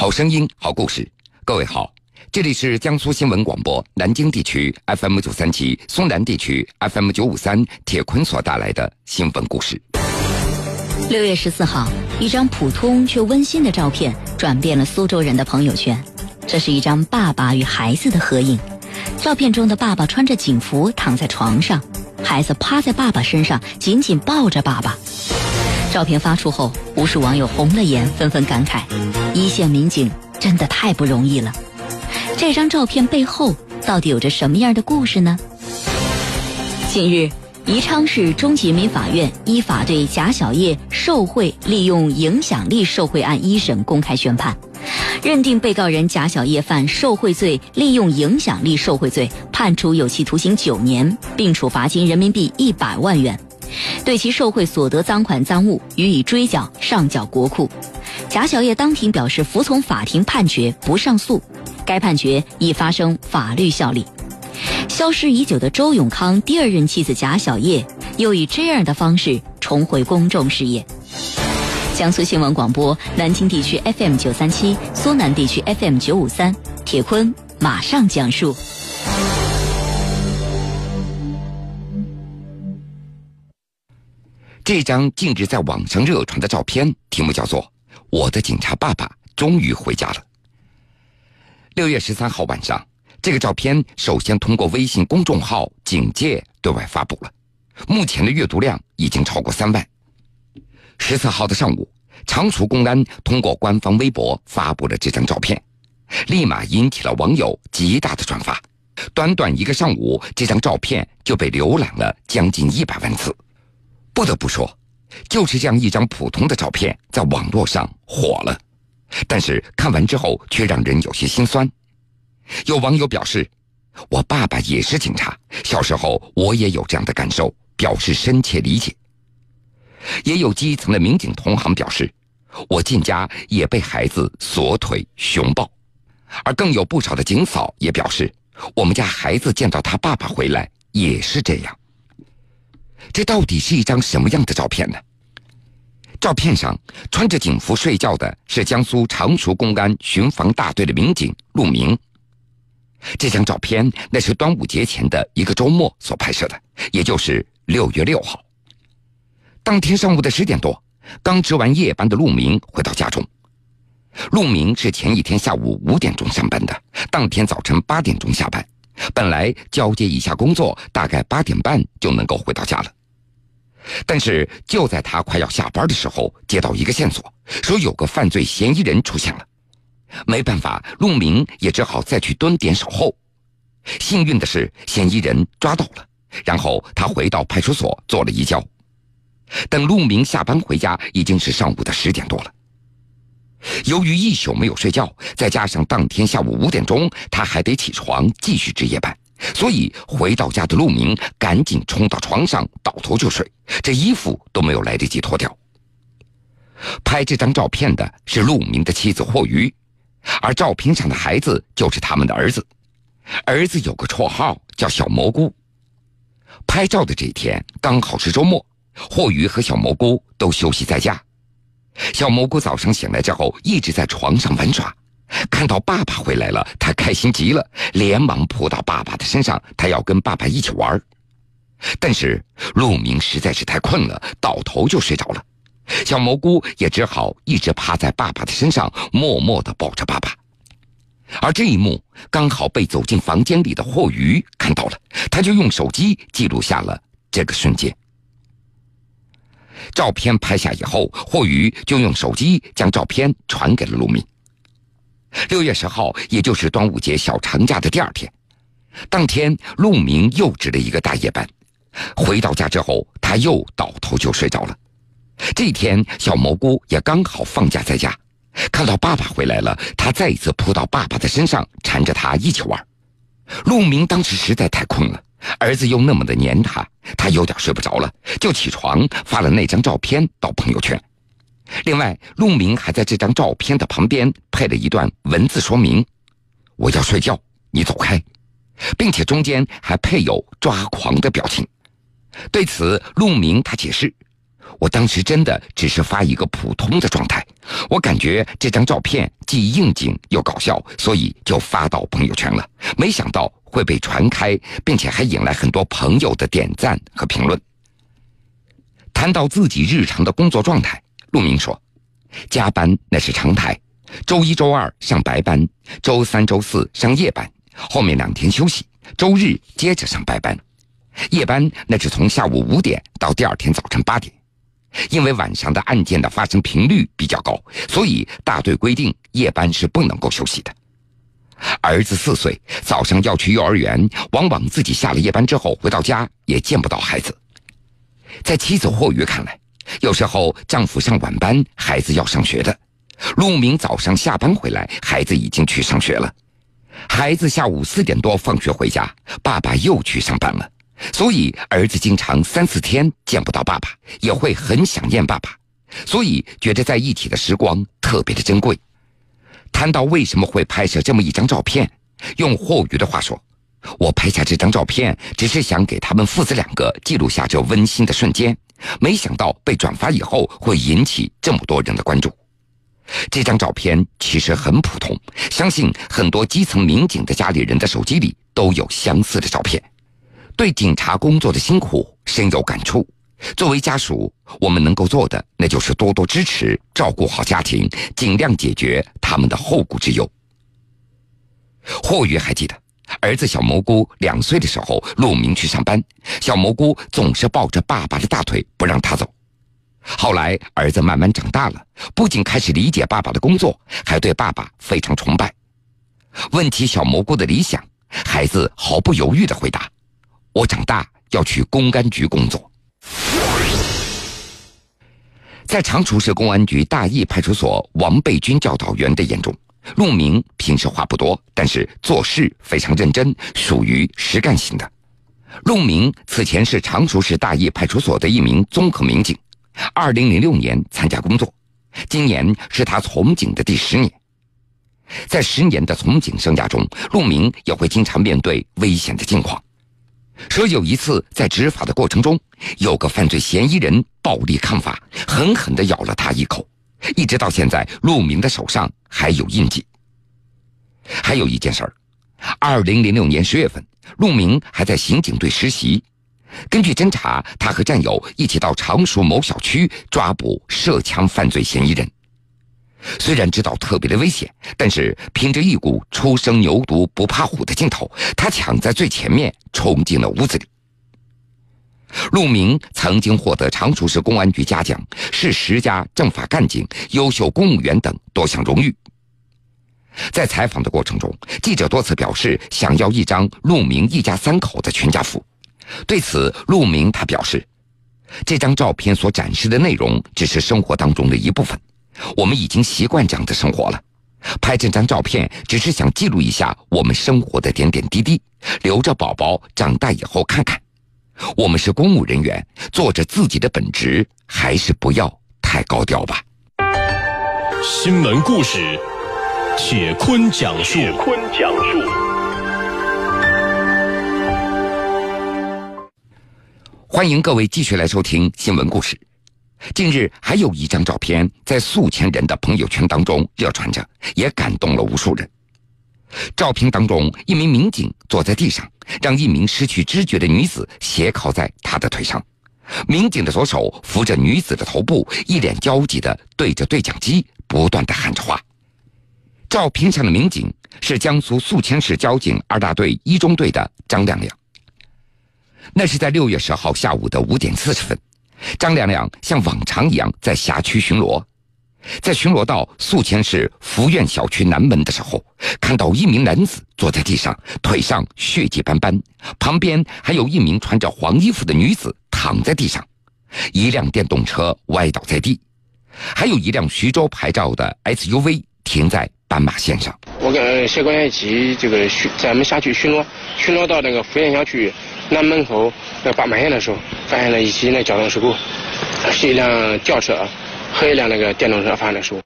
好声音，好故事，各位好，这里是江苏新闻广播南京地区 FM937，松南地区 FM953，铁坤所带来的新闻故事。6月14号，一张普通却温馨的照片转遍了苏州人的朋友圈。这是一张爸爸与孩子的合影，照片中的爸爸穿着警服躺在床上，孩子趴在爸爸身上紧紧抱着爸爸。照片发出后，无数网友红了眼，纷纷感慨一线民警真的太不容易了。这张照片背后到底有着什么样的故事呢？近日，宜昌市中级人民法院依法对贾小叶受贿利用影响力受贿案一审公开宣判，认定被告人贾小叶犯受贿罪、利用影响力受贿罪，判处有期徒刑9年，并处罚金人民币100万元，对其受贿所得赃款赃物予以追缴，上缴国库。贾小叶当庭表示服从法庭判决，不上诉。该判决已发生法律效力。消失已久的周永康第二任妻子贾小叶，又以这样的方式重回公众视野。江苏新闻广播南京地区 FM937，苏南地区 FM953，铁坤马上讲述。这张近日在网上热传的照片题目叫做《我的警察爸爸终于回家了》。6月13号晚上，这个照片首先通过微信公众号警戒对外发布了，目前的阅读量已经超过3万。14号的上午，常熟公安通过官方微博发布了这张照片，立马引起了网友极大的转发。短短一个上午，这张照片就被浏览了将近100万次。不得不说，就是这样一张普通的照片在网络上火了，但是看完之后却让人有些心酸。有网友表示，我爸爸也是警察，小时候我也有这样的感受，表示深切理解。也有基层的民警同行表示，我进家也被孩子锁腿熊抱。而更有不少的警嫂也表示，我们家孩子见到他爸爸回来也是这样。这到底是一张什么样的照片呢？照片上穿着警服睡觉的是江苏常熟公安巡防大队的民警陆明。这张照片那是端午节前的一个周末所拍摄的，也就是6月6号。当天上午的10点多，刚值完夜班的陆明回到家中。陆明是前一天下午5点钟上班的，当天早晨8点钟下班。本来交接一下工作，大概8点半就能够回到家了。但是就在他快要下班的时候，接到一个线索，说有个犯罪嫌疑人出现了。没办法，陆明也只好再去蹲点守候。幸运的是，嫌疑人抓到了，然后他回到派出所做了移交。等陆明下班回家，已经是上午的10点多了。由于一宿没有睡觉，再加上当天下午5点钟他还得起床继续值夜班，所以回到家的陆明赶紧冲到床上倒头就睡，这衣服都没有来得及脱掉。拍这张照片的是陆明的妻子霍瑜，而照片上的孩子就是他们的儿子。儿子有个绰号叫小蘑菇。拍照的这一天刚好是周末，霍瑜和小蘑菇都休息在家。小蘑菇早上醒来之后一直在床上玩耍，看到爸爸回来了，他开心极了，连忙扑到爸爸的身上，他要跟爸爸一起玩。但是陆明实在是太困了，倒头就睡着了。小蘑菇也只好一直趴在爸爸的身上，默默地抱着爸爸。而这一幕刚好被走进房间里的霍瑜看到了，他就用手机记录下了这个瞬间。照片拍下以后，霍宇就用手机将照片传给了陆明。6月10号，也就是端午节小长假的第二天，当天陆明又值了一个大夜班，回到家之后他又倒头就睡着了。这天小蘑菇也刚好放假在家，看到爸爸回来了，他再一次扑到爸爸的身上，缠着他一起玩。陆明当时实在太困了，儿子又那么的黏他，他有点睡不着了，就起床发了那张照片到朋友圈。另外，陆明还在这张照片的旁边配了一段文字说明：我要睡觉，你走开，并且中间还配有抓狂的表情。对此，陆明他解释，我当时真的只是发一个普通的状态，我感觉这张照片既应景又搞笑，所以就发到朋友圈了。没想到会被传开，并且还引来很多朋友的点赞和评论。谈到自己日常的工作状态，陆明说，加班那是常态，周一周二上白班，周三周四上夜班，后面2天休息，周日接着上白班。夜班那是从下午5点到第二天早晨8点。因为晚上的案件的发生频率比较高，所以大队规定夜班是不能够休息的。儿子4岁，早上要去幼儿园，往往自己下了夜班之后回到家也见不到孩子。在妻子霍瑜看来，有时候丈夫上晚班，孩子要上学的；陆明早上下班回来，孩子已经去上学了；孩子下午4点多放学回家，爸爸又去上班了。所以儿子经常3、4天见不到爸爸，也会很想念爸爸，所以觉得在一起的时光特别的珍贵。谈到为什么会拍摄这么一张照片，用霍宇的话说，我拍下这张照片只是想给他们父子2个记录下这温馨的瞬间，没想到被转发以后会引起这么多人的关注。这张照片其实很普通，相信很多基层民警的家里人的手机里都有相似的照片。对警察工作的辛苦深有感触，作为家属，我们能够做的那就是多多支持，照顾好家庭，尽量解决他们的后顾之忧。霍宇还记得，儿子小蘑菇2岁的时候，陆明去上班，小蘑菇总是抱着爸爸的大腿不让他走。后来儿子慢慢长大了，不仅开始理解爸爸的工作，还对爸爸非常崇拜。问起小蘑菇的理想，孩子毫不犹豫地回答，我长大要去公安局工作。在常熟市公安局大邑派出所王贝军教导员的眼中，陆明平时话不多，但是做事非常认真，属于实干型的。陆明此前是常熟市大邑派出所的一名综合民警，2006年参加工作，今年是他从警的第10年。在10年的从警生涯中，陆明也会经常面对危险的境况。说有一次在执法的过程中，有个犯罪嫌疑人暴力抗法，狠狠地咬了他一口，一直到现在陆明的手上还有印记。还有一件事儿，2006年10月份，陆明还在刑警队实习。根据侦查，他和战友一起到常熟某小区抓捕涉枪犯罪嫌疑人。虽然知道特别的危险，但是凭着一股初生牛犊不怕虎的劲头，他抢在最前面冲进了屋子里。陆明曾经获得常熟市公安局嘉奖、市10家政法干警、优秀公务员等多项荣誉。在采访的过程中，记者多次表示想要一张陆明一家3口的全家福。对此，陆明他表示，这张照片所展示的内容只是生活当中的一部分，我们已经习惯这样的生活了，拍这张照片只是想记录一下我们生活的点点滴滴，留着宝宝长大以后看看。我们是公务人员，做着自己的本职，还是不要太高调吧。新闻故事，铁坤讲述。欢迎各位继续来收听新闻故事。近日还有一张照片在数千人的朋友圈当中热传着，也感动了无数人。照片当中，一名民警坐在地上，让一名失去知觉的女子斜靠在他的腿上，民警的左手扶着女子的头部，一脸焦急地对着对讲机不断地喊着话。照片上的民警是江苏宿迁市交警2大队1中队的张亮亮。那是在6月10号下午的5点40分，张亮亮像往常一样在辖区巡逻，在巡逻到宿迁市福苑小区南门的时候，看到一名男子坐在地上，腿上血迹斑斑，旁边还有一名穿着黄衣服的女子躺在地上，一辆电动车歪倒在地，还有一辆徐州牌照的 SUV 停在斑马线上。我跟县公安局这个咱们辖区巡逻到那个福苑小区南门口那斑马线的时候，发现了一起那交通事故，是一辆轿车和一辆那个电动车发生的事故。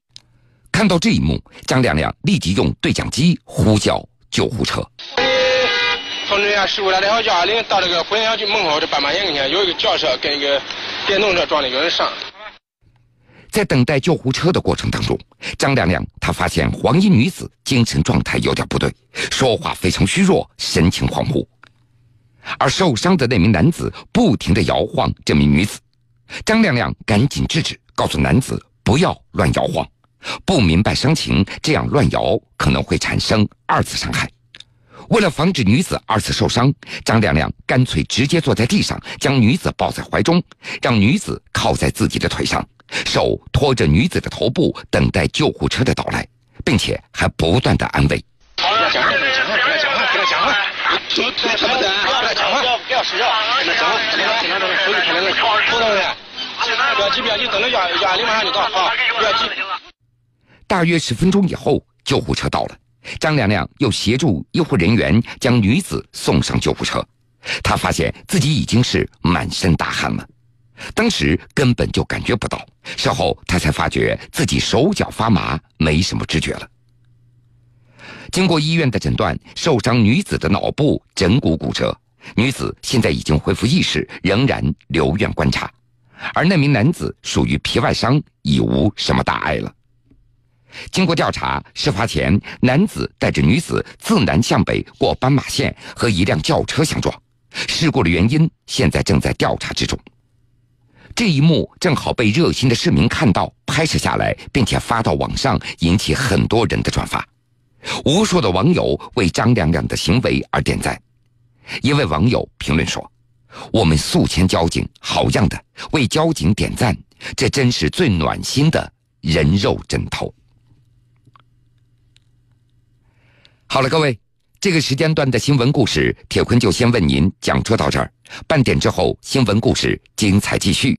看到这一幕，张亮亮立即用对讲机呼叫救护车。通知一下事故来电120到这个福苑小区门口这斑马线跟前有一个轿车跟一个电动车撞的，有人上。在等待救护车的过程当中，张亮亮他发现黄衣女子精神状态有点不对，说话非常虚弱，神情恍惚。而受伤的那名男子不停地摇晃这名女子，张亮亮赶紧制止，告诉男子不要乱摇晃，不明白伤情，这样乱摇可能会产生二次伤害。为了防止女子二次受伤，张亮亮干脆直接坐在地上，将女子抱在怀中，让女子靠在自己的腿上，手托着女子的头部，等待救护车的到来，并且还不断的安慰。大约10分钟以后，救护车到了。张亮亮又协助医护人员将女子送上救护车，他发现自己已经是满身大汗了，当时根本就感觉不到，事后他才发觉自己手脚发麻，没什么知觉了。经过医院的诊断，受伤女子的脑部枕骨骨折，女子现在已经恢复意识，仍然留院观察，而那名男子属于皮外伤，已无什么大碍了。经过调查，事发前男子带着女子自南向北过斑马线，和一辆轿车相撞，事故的原因现在正在调查之中。这一幕正好被热心的市民看到，拍摄下来并且发到网上，引起很多人的转发，无数的网友为张亮亮的行为而点赞。一位网友评论说：我们诉前交警，好样的，为交警点赞，这真是最暖心的人肉枕头。好了，各位，这个时间段的新闻故事，铁坤就先问您讲说到这儿。半点之后，新闻故事精彩继续。